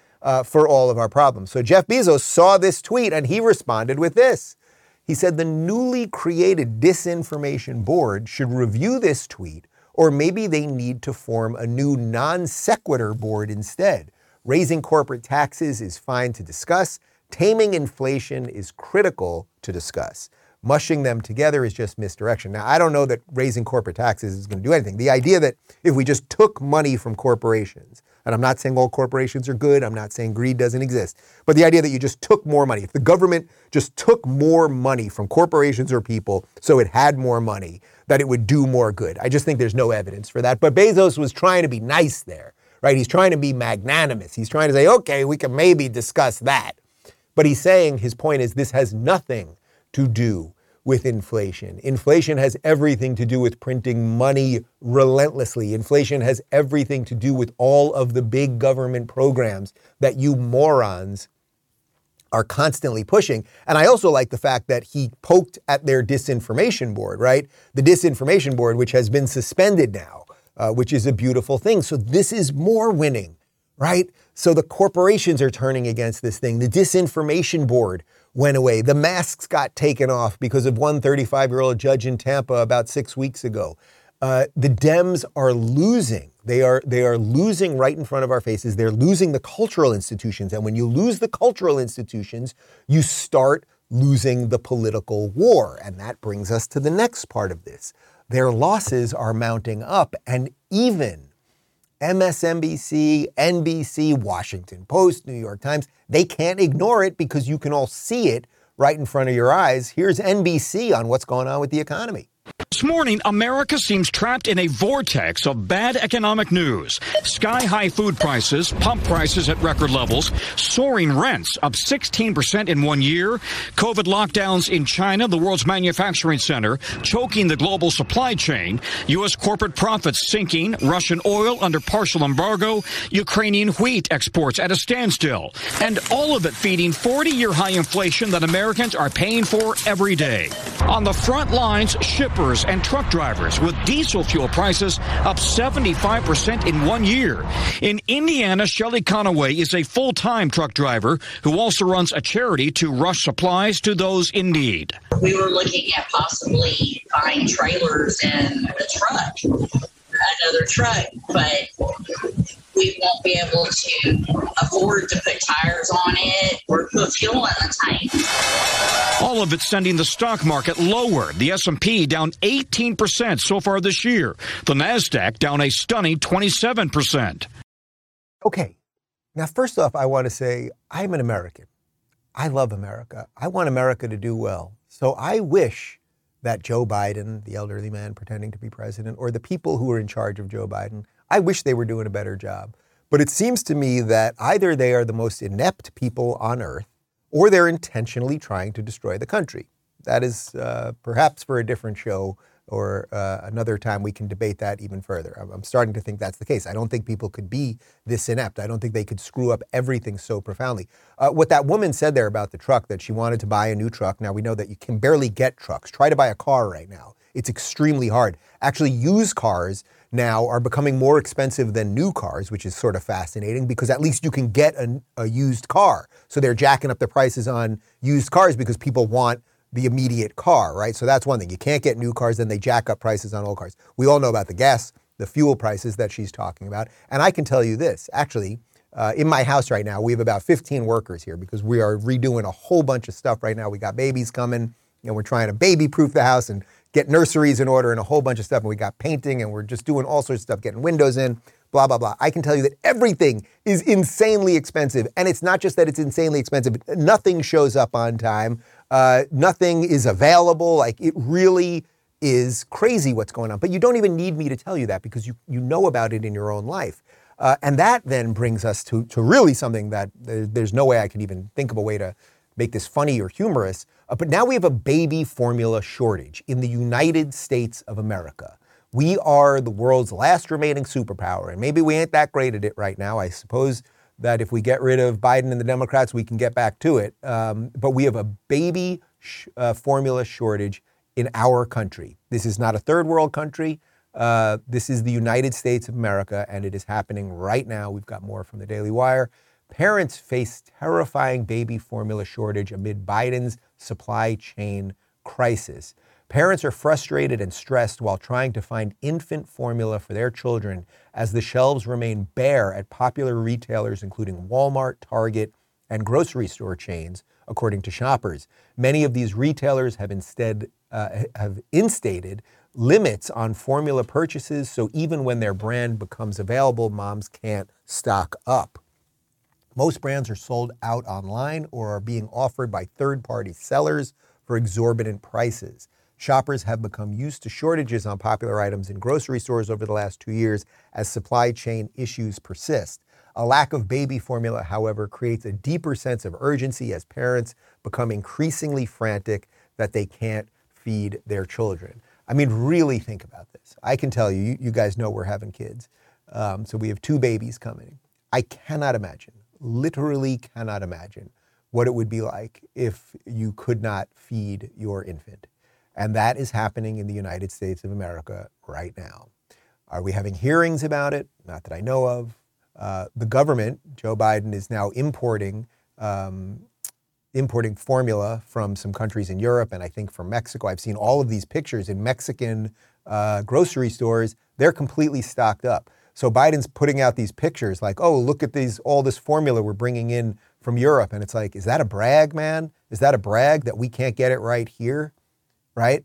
for all of our problems. So Jeff Bezos saw this tweet, and he responded with this. He said, the newly created disinformation board should review this tweet, or maybe they need to form a new non-sequitur board instead. Raising corporate taxes is fine to discuss. Taming inflation is critical to discuss. Mushing them together is just misdirection. Now, I don't know that raising corporate taxes is going to do anything. The idea that if we just took money from corporations, and I'm not saying all corporations are good, I'm not saying greed doesn't exist, but the idea that you just took more money, if the government just took more money from corporations or people so it had more money, that it would do more good. I just think there's no evidence for that. But Bezos was trying to be nice there, right? He's trying to be magnanimous. He's trying to say, okay, we can maybe discuss that. But he's saying, his point is, this has nothing to do with inflation. Inflation has everything to do with printing money relentlessly. Inflation has everything to do with all of the big government programs that you morons are constantly pushing. And I also like the fact that he poked at their disinformation board, right? The disinformation board, which has been suspended now, which is a beautiful thing. So this is more winning, right? So the corporations are turning against this thing. The disinformation board went away. The masks got taken off because of one 35-year-old judge in Tampa about 6 weeks ago. The Dems are losing. They are losing right in front of our faces. They're losing the cultural institutions. And when you lose the cultural institutions, you start losing the political war. And that brings us to the next part of this. Their losses are mounting up, and even MSNBC, NBC, Washington Post, New York Times, they can't ignore it because you can all see it right in front of your eyes. Here's NBC on what's going on with the economy. This morning, America seems trapped in a vortex of bad economic news. Sky-high food prices, pump prices at record levels, soaring rents up 16% in 1 year, COVID lockdowns in China, the world's manufacturing center, choking the global supply chain, U.S. corporate profits sinking, Russian oil under partial embargo, Ukrainian wheat exports at a standstill, and all of it feeding 40-year high inflation that Americans are paying for every day. On the front lines, shippers and truck drivers with diesel fuel prices up 75% in 1 year. In Indiana, Shelley Conaway is a full-time truck driver who also runs a charity to rush supplies to those in need. We were looking at possibly buying trailers and another truck, but we won't be able to afford to put tires on it or put fuel in the tank. All of it sending the stock market lower. The S&P down 18% so far this year. The NASDAQ down a stunning 27%. Okay. Now, first off, I want to say I'm an American. I love America. I want America to do well. So I wish that Joe Biden, the elderly man pretending to be president, or the people who are in charge of Joe Biden, I wish they were doing a better job. But it seems to me that either they are the most inept people on earth, or they're intentionally trying to destroy the country. That is perhaps for a different show, or another time we can debate that even further. I'm starting to think that's the case. I don't think people could be this inept. I don't think they could screw up everything so profoundly. What that woman said there about the truck, that she wanted to buy a new truck. Now we know that you can barely get trucks. Try to buy a car right now. It's extremely hard. Actually, used cars now are becoming more expensive than new cars, which is sort of fascinating because at least you can get a used car. So they're jacking up the prices on used cars because people want the immediate car, right? So that's one thing. You can't get new cars, then they jack up prices on old cars. We all know about the gas, the fuel prices that she's talking about. And I can tell you this, actually, in my house right now, we have about 15 workers here because we are redoing a whole bunch of stuff right now. We got babies coming and we're trying to baby-proof the house and get nurseries in order and a whole bunch of stuff. And we got painting and we're just doing all sorts of stuff, getting windows in, blah, blah, blah. I can tell you that everything is insanely expensive. And it's not just that it's insanely expensive. Nothing shows up on time. Nothing is available. Like, it really is crazy what's going on. But you don't even need me to tell you that because you know about it in your own life. And that then brings us to really something that there's no way I could even think of a way to make this funny or humorous. But now we have a baby formula shortage in the United States of America. We are the world's last remaining superpower, and maybe we ain't that great at it right now. I suppose that if we get rid of Biden and the Democrats, we can get back to it. But we have a baby formula shortage in our country. This is not a third world country. This is the United States of America, and it is happening right now. We've got more from the Daily Wire. Parents face terrifying baby formula shortage amid Biden's supply chain crisis. Parents are frustrated and stressed while trying to find infant formula for their children as the shelves remain bare at popular retailers, including Walmart, Target, and grocery store chains, according to shoppers. Many of these retailers have instead have instated limits on formula purchases, so even when their brand becomes available, moms can't stock up. Most brands are sold out online or are being offered by third-party sellers for exorbitant prices. Shoppers have become used to shortages on popular items in grocery stores over the last 2 years as supply chain issues persist. A lack of baby formula, however, creates a deeper sense of urgency as parents become increasingly frantic that they can't feed their children. I mean, really think about this. I can tell you, you guys know we're having kids. So we have two babies coming. I cannot imagine, literally cannot imagine what it would be like if you could not feed your infant. And that is happening in the United States of America right now. Are we having hearings about it? Not that I know of. The government, Joe Biden, is now importing formula from some countries in Europe and I think from Mexico. I've seen all of these pictures in Mexican grocery stores. They're completely stocked up. So Biden's putting out these pictures like, oh, look at these, all this formula we're bringing in from Europe. And it's like, is that a brag, man? Is that a brag that we can't get it right here? Right?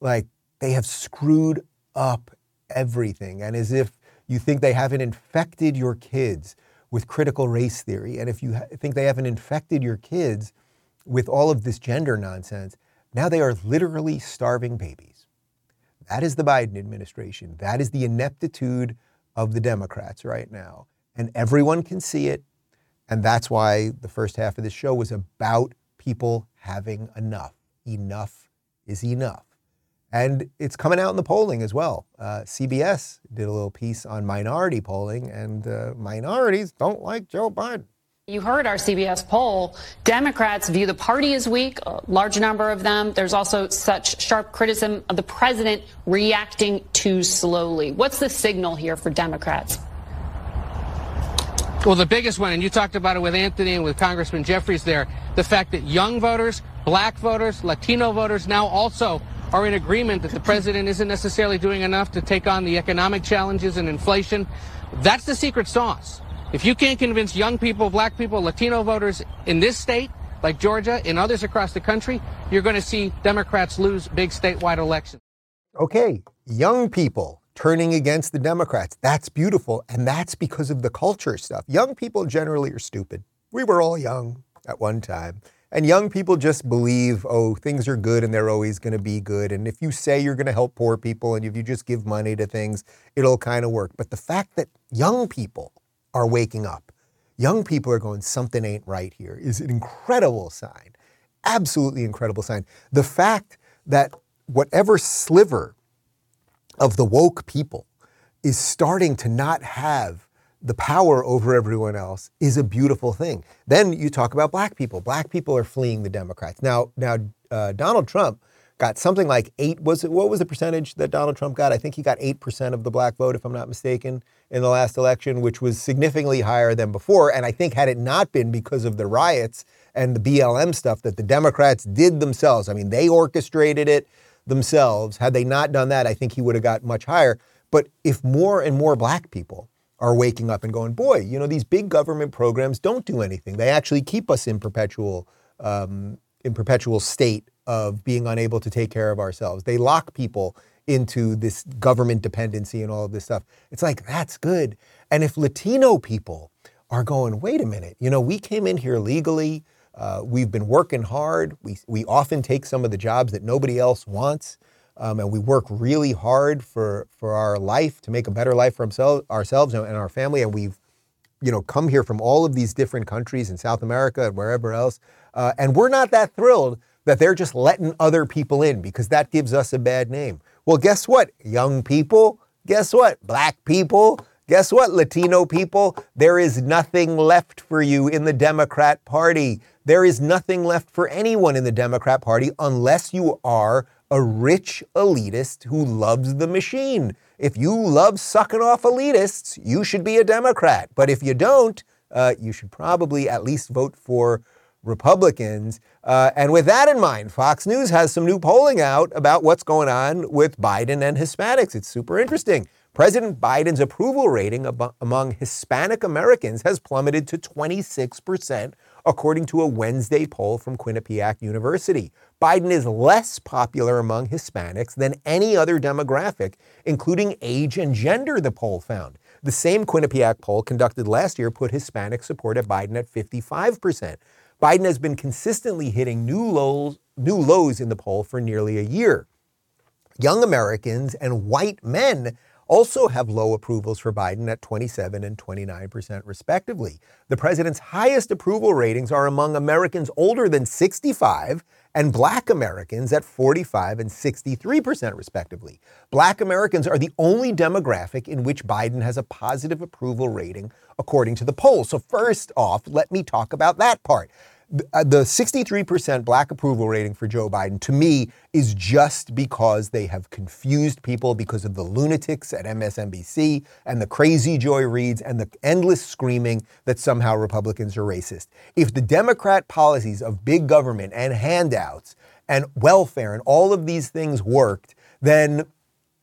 Like, they have screwed up everything. And as if you think they haven't infected your kids with critical race theory, and if you think they haven't infected your kids with all of this gender nonsense, now they are literally starving babies. That is the Biden administration. That is the ineptitude of the Democrats right now. And everyone can see it. And that's why the first half of this show was about people having enough. Enough is enough. And it's coming out in the polling as well. CBS did a little piece on minority polling, and minorities don't like Joe Biden. You heard our CBS poll. Democrats view the party as weak, a large number of them. There's also such sharp criticism of the president reacting too slowly. What's the signal here for Democrats? Well, the biggest one, and you talked about it with Anthony and with Congressman Jeffries there, the fact that young voters, black voters, Latino voters now also are in agreement that the president isn't necessarily doing enough to take on the economic challenges and inflation. That's the secret sauce. If you can't convince young people, black people, Latino voters in this state, like Georgia, and others across the country, you're going to see Democrats lose big statewide elections. Okay, young people turning against the Democrats. That's beautiful, and that's because of the culture stuff. Young people generally are stupid. We were all young at one time. And young people just believe, oh, things are good and they're always going to be good. And if you say you're going to help poor people and if you just give money to things, it'll kind of work. But the fact that young people are waking up, young people are going, something ain't right here, is an incredible sign. Absolutely incredible sign. The fact that whatever sliver of the woke people is starting to not have the power over everyone else is a beautiful thing. Then you talk about black people. Black people are fleeing the Democrats. Now, Donald Trump got something like what was the percentage that Donald Trump got? I think he got 8% of the black vote, if I'm not mistaken, in the last election, which was significantly higher than before. And I think had it not been because of the riots and the BLM stuff that the Democrats did themselves, I mean, they orchestrated it themselves. Had they not done that, I think he would have got much higher. But if more and more black people are waking up and going, boy, you know, these big government programs don't do anything. They actually keep us in perpetual state of being unable to take care of ourselves. They lock people into this government dependency and all of this stuff. It's like, that's good. And if Latino people are going, wait a minute, you know, we came in here legally. We've been working hard. We often take some of the jobs that nobody else wants. and we work really hard for our life to make a better life for ourselves and our family. And we've, you know, come here from all of these different countries in South America and wherever else. And we're not that thrilled that they're just letting other people in because that gives us a bad name. Well, guess what? Young people, guess what? Black people, guess what? Latino people, there is nothing left for you in the Democrat Party. There is nothing left for anyone in the Democrat Party unless you are a rich elitist who loves the machine. If you love sucking off elitists, you should be a Democrat. But if you don't, you should probably at least vote for Republicans. And with that in mind, Fox News has some new polling out about what's going on with Biden and Hispanics. It's super interesting. President Biden's approval rating among Hispanic Americans has plummeted to 26%, according to a Wednesday poll from Quinnipiac University. Biden is less popular among Hispanics than any other demographic, including age and gender, the poll found. The same Quinnipiac poll conducted last year put Hispanic support at Biden at 55%. Biden has been consistently hitting new lows in the poll for nearly a year. Young Americans and white men also have low approvals for Biden at 27 and 29% respectively. The president's highest approval ratings are among Americans older than 65 and Black Americans at 45 and 63% respectively. Black Americans are the only demographic in which Biden has a positive approval rating according to the poll. So first off, let me talk about that part. The 63% Black approval rating for Joe Biden, to me, is just because they have confused people because of the lunatics at MSNBC and the crazy Joy Reids and the endless screaming that somehow Republicans are racist. If the Democrat policies of big government and handouts and welfare and all of these things worked, then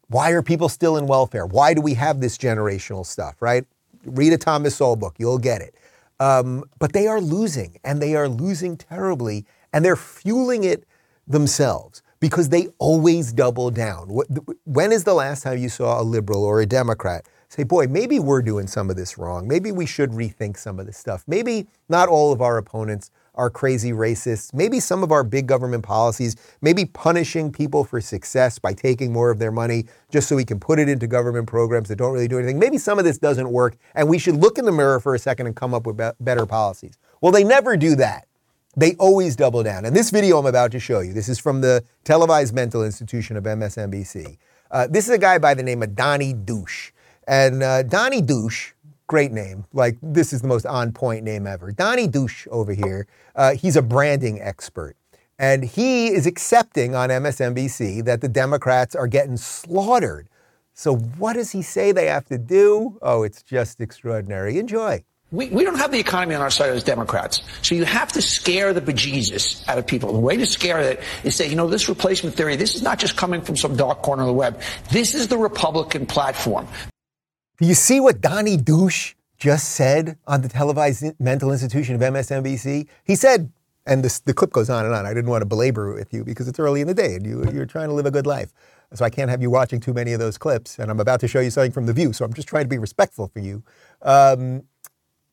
why are people still in welfare? Why do we have this generational stuff, right? Read a Thomas Sowell book, you'll get it. But they are losing, and they are losing terribly, and they're fueling it themselves because they always double down. When is the last time you saw a liberal or a Democrat say, boy, maybe we're doing some of this wrong. Maybe we should rethink some of this stuff. Maybe not all of our opponents are crazy racists. Maybe some of our big government policies, maybe punishing people for success by taking more of their money just so we can put it into government programs that don't really do anything. Maybe some of this doesn't work and we should look in the mirror for a second and come up with better policies. Well, they never do that. They always double down. And this video I'm about to show you, this is from the televised mental institution of MSNBC. This is a guy by the name of Donny Deutsch. And Donny Deutsch, great name. Like, this is the most on-point name ever. Donny Deutsch over here, he's a branding expert. And he is accepting on MSNBC that the Democrats are getting slaughtered. So what does he say they have to do? Oh, it's just extraordinary. Enjoy. We don't have the economy on our side as Democrats. So you have to scare the bejesus out of people. The way to scare it is say, you know, this replacement theory, this is not just coming from some dark corner of the web. This is the Republican platform. Do you see what Donny Deutsch just said on the televised mental institution of MSNBC? He said, and the clip goes on and on. I didn't want to belabor it with you because it's early in the day and you're trying to live a good life. So I can't have you watching too many of those clips. And I'm about to show you something from The View, so I'm just trying to be respectful for you.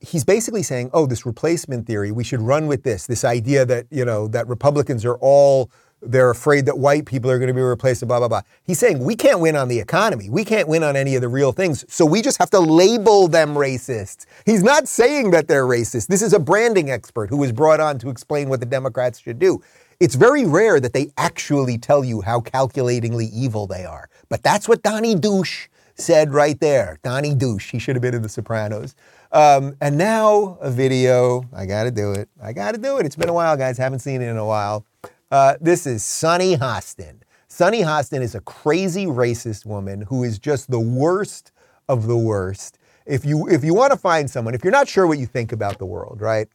He's basically saying, oh, this replacement theory, we should run with this idea that, you know, that Republicans are all, they're afraid that white people are going to be replaced, blah, blah, blah. He's saying we can't win on the economy. We can't win on any of the real things. So we just have to label them racists. He's not saying that they're racist. This is a branding expert who was brought on to explain what the Democrats should do. It's very rare that they actually tell you how calculatingly evil they are. But that's what Donny Deutsch said right there. Donny Deutsch. He should have been in The Sopranos. And now a video. I got to do it. It's been a while, guys. Haven't seen it in a while. This is Sunny Hostin. Sunny Hostin is a crazy racist woman who is just the worst of the worst. If you want to find someone, if you're not sure what you think about the world, right?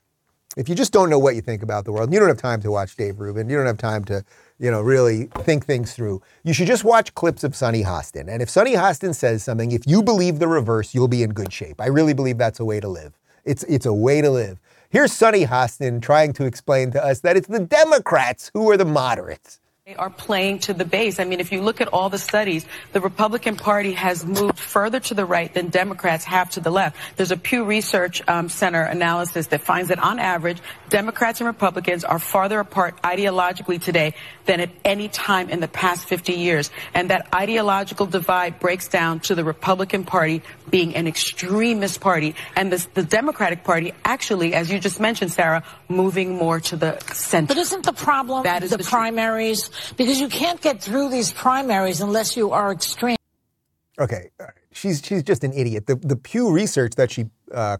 If you just don't know what you think about the world, you don't have time to watch Dave Rubin. You don't have time to, you know, really think things through. You should just watch clips of Sunny Hostin. And if Sunny Hostin says something, if you believe the reverse, you'll be in good shape. I really believe that's a way to live. It's a way to live. Here's Sunny Hostin trying to explain to us that it's the Democrats who are the moderates. They are playing to the base. I mean, if you look at all the studies, the Republican Party has moved further to the right than Democrats have to the left. There's a Pew Research Center analysis that finds that on average, Democrats and Republicans are farther apart ideologically today than at any time in the past 50 years. And that ideological divide breaks down to the Republican Party being an extremist party and the Democratic Party actually, as you just mentioned, Sarah, moving more to the center. But isn't the problem that is the primaries? Because you can't get through these primaries unless you are extreme. Okay, she's just an idiot. The Pew research that she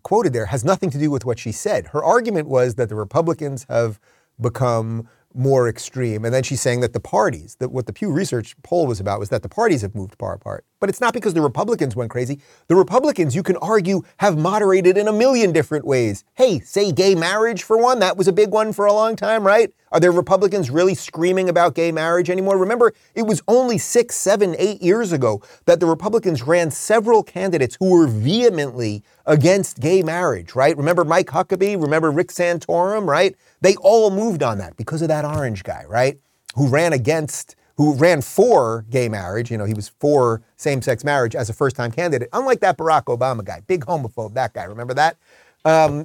quoted there has nothing to do with what she said. Her argument was that the Republicans have become more extreme. And then she's saying that the parties, that what the Pew research poll was about was that the parties have moved far apart. But it's not because the Republicans went crazy. The Republicans, you can argue, have moderated in a million different ways. Hey, say gay marriage for one. That was a big one for a long time, right? Are there Republicans really screaming about gay marriage anymore? Remember, it was only 6, 7, 8 years ago that the Republicans ran several candidates who were vehemently against gay marriage, right? Remember Mike Huckabee? Remember Rick Santorum, right? They all moved on that because of that orange guy, right? Who ran for gay marriage. You know, he was for same-sex marriage as a first-time candidate, unlike that Barack Obama guy, big homophobe, that guy, remember that?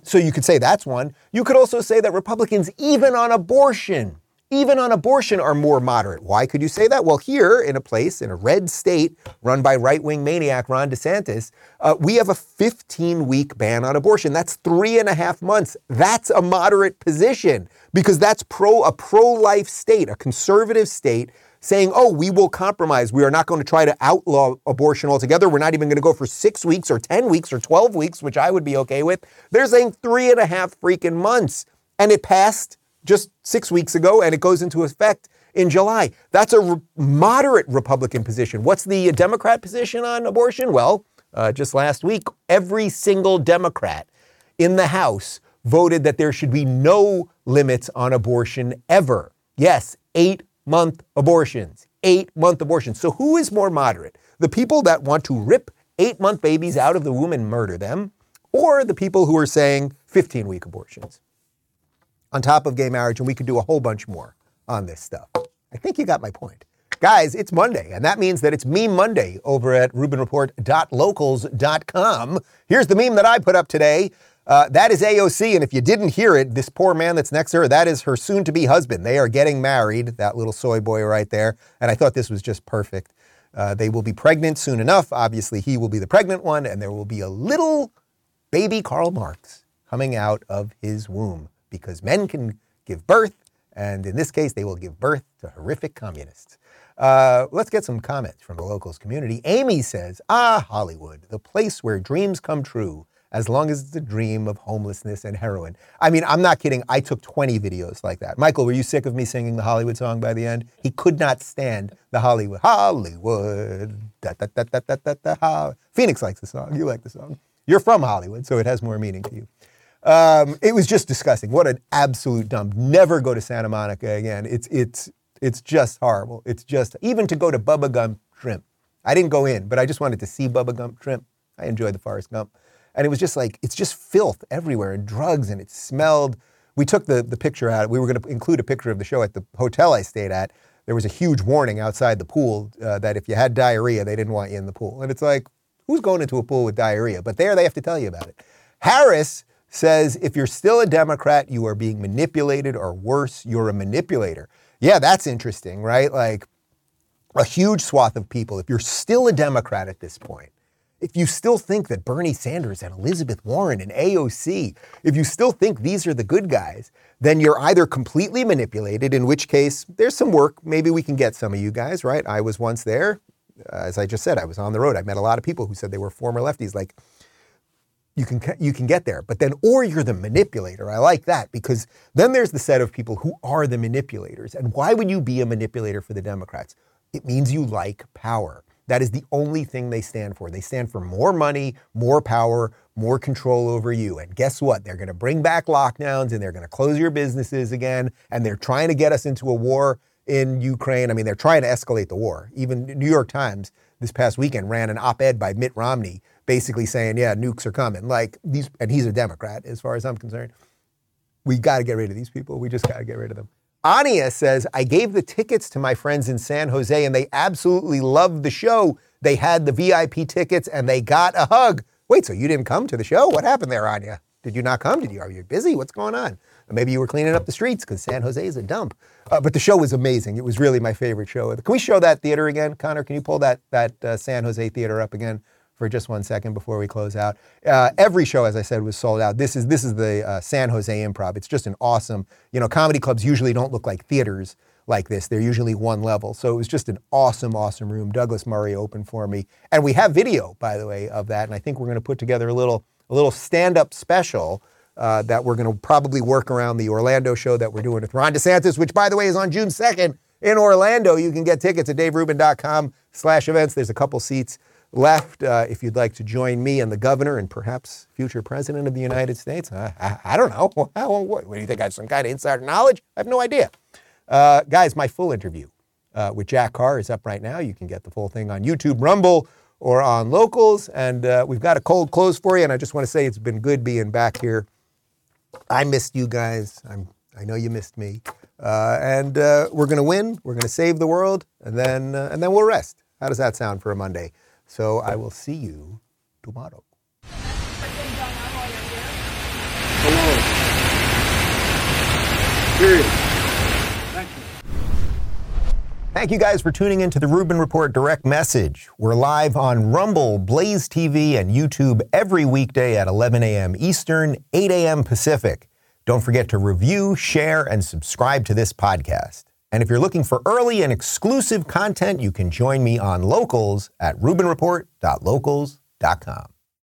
So you could say that's one. You could also say that Republicans, even on abortion are more moderate. Why could you say that? Well, here in a place, in a red state run by right-wing maniac Ron DeSantis, we have a 15-week ban on abortion. That's 3.5 months. That's a moderate position because that's a pro-life state, a conservative state saying, oh, we will compromise. We are not going to try to outlaw abortion altogether. We're not even going to go for 6 weeks or 10 weeks or 12 weeks, which I would be okay with. They're saying 3.5 freaking months. And it passed just 6 weeks ago, and it goes into effect in July. That's a moderate Republican position. What's the Democrat position on abortion? Well, just last week, every single Democrat in the House voted that there should be no limits on abortion ever. Yes, 8-month abortions. So who is more moderate? The people that want to rip 8-month babies out of the womb and murder them, or the people who are saying 15-week abortions? On top of gay marriage, and we could do a whole bunch more on this stuff. I think you got my point. Guys, it's Monday, and that means that it's Meme Monday over at RubinReport.locals.com. Here's the meme that I put up today. That is AOC, and if you didn't hear it, this poor man that's next to her, that is her soon-to-be husband. They are getting married, that little soy boy right there, and I thought this was just perfect. They will be pregnant soon enough. Obviously, he will be the pregnant one, and there will be a little baby Karl Marx coming out of his womb. Because men can give birth, and in this case, they will give birth to horrific communists. Let's get some comments from the Locals community. Amy says, Hollywood, the place where dreams come true, as long as it's a dream of homelessness and heroin. I mean, I'm not kidding. I took 20 videos like that. Michael, were you sick of me singing the Hollywood song by the end? He could not stand the Hollywood, da, da, da, da, da, da, da, Hollywood. Phoenix likes the song. You like the song. You're from Hollywood, so it has more meaning to you. It was just disgusting. What an absolute dump. Never go to Santa Monica again. It's just horrible. It's just, even to go to Bubba Gump Shrimp. I didn't go in, but I just wanted to see Bubba Gump Shrimp. I enjoyed the Forrest Gump. And it was just like, it's just filth everywhere and drugs and it smelled. We took the picture out. We were going to include a picture of the show at the hotel I stayed at. There was a huge warning outside the pool that if you had diarrhea, they didn't want you in the pool. And it's like, who's going into a pool with diarrhea? But there they have to tell you about it. Harris says, if you're still a Democrat, you are being manipulated, or worse, you're a manipulator. Yeah, that's interesting, right? Like a huge swath of people, if you're still a Democrat at this point, if you still think that Bernie Sanders and Elizabeth Warren and AOC, if you still think these are the good guys, then you're either completely manipulated, in which case there's some work. Maybe we can get some of you guys, right? I was once there. As I just said, I was on the road. I met a lot of people who said they were former lefties, like, you can get there, but then, or you're the manipulator. I like that because then there's the set of people who are the manipulators. And why would you be a manipulator for the Democrats? It means you like power. That is the only thing they stand for. They stand for more money, more power, more control over you. And guess what? They're going to bring back lockdowns and they're going to close your businesses again. And they're trying to get us into a war in Ukraine. I mean, they're trying to escalate the war. Even New York Times this past weekend ran an op-ed by Mitt Romney basically saying, yeah, nukes are coming. Like these, and he's a Democrat, as far as I'm concerned. We got to get rid of these people. We just got to get rid of them. Ania says, I gave the tickets to my friends in San Jose and they absolutely loved the show. They had the VIP tickets and they got a hug. Wait, so you didn't come to the show? What happened there, Ania? Did you not come? Are you busy? What's going on? Or maybe you were cleaning up the streets because San Jose is a dump. But the show was amazing. It was really my favorite show. Can we show that theater again? Connor, can you pull that San Jose theater up again for just 1 second before we close out? Every show, as I said, was sold out. This is the San Jose Improv. It's just an awesome, comedy clubs usually don't look like theaters like this. They're usually one level. So it was just an awesome, awesome room. Douglas Murray opened for me. And we have video, by the way, of that. And I think we're going to put together a little stand-up special that we're going to probably work around the Orlando show that we're doing with Ron DeSantis, which, by the way, is on June 2nd in Orlando. You can get tickets at DaveRubin.com/events. There's a couple seats left if you'd like to join me and the governor and perhaps future president of the United States. I don't know. What do you think? I have some kind of insider knowledge? I have no idea. Guys, my full interview with Jack Carr is up right now. You can get the full thing on YouTube, Rumble, or on Locals, and we've got a cold close for you, and I just want to say it's been good being back here. I missed you guys. I know you missed me. And we're going to win, we're going to save the world, and then we'll rest. How does that sound for a Monday? So I will see you tomorrow. Hello. Period. Thank you guys for tuning in to The Rubin Report Direct Message. We're live on Rumble, Blaze TV, and YouTube every weekday at 11 a.m. Eastern, 8 a.m. Pacific. Don't forget to review, share, and subscribe to this podcast. And if you're looking for early and exclusive content, you can join me on Locals at rubinreport.locals.com.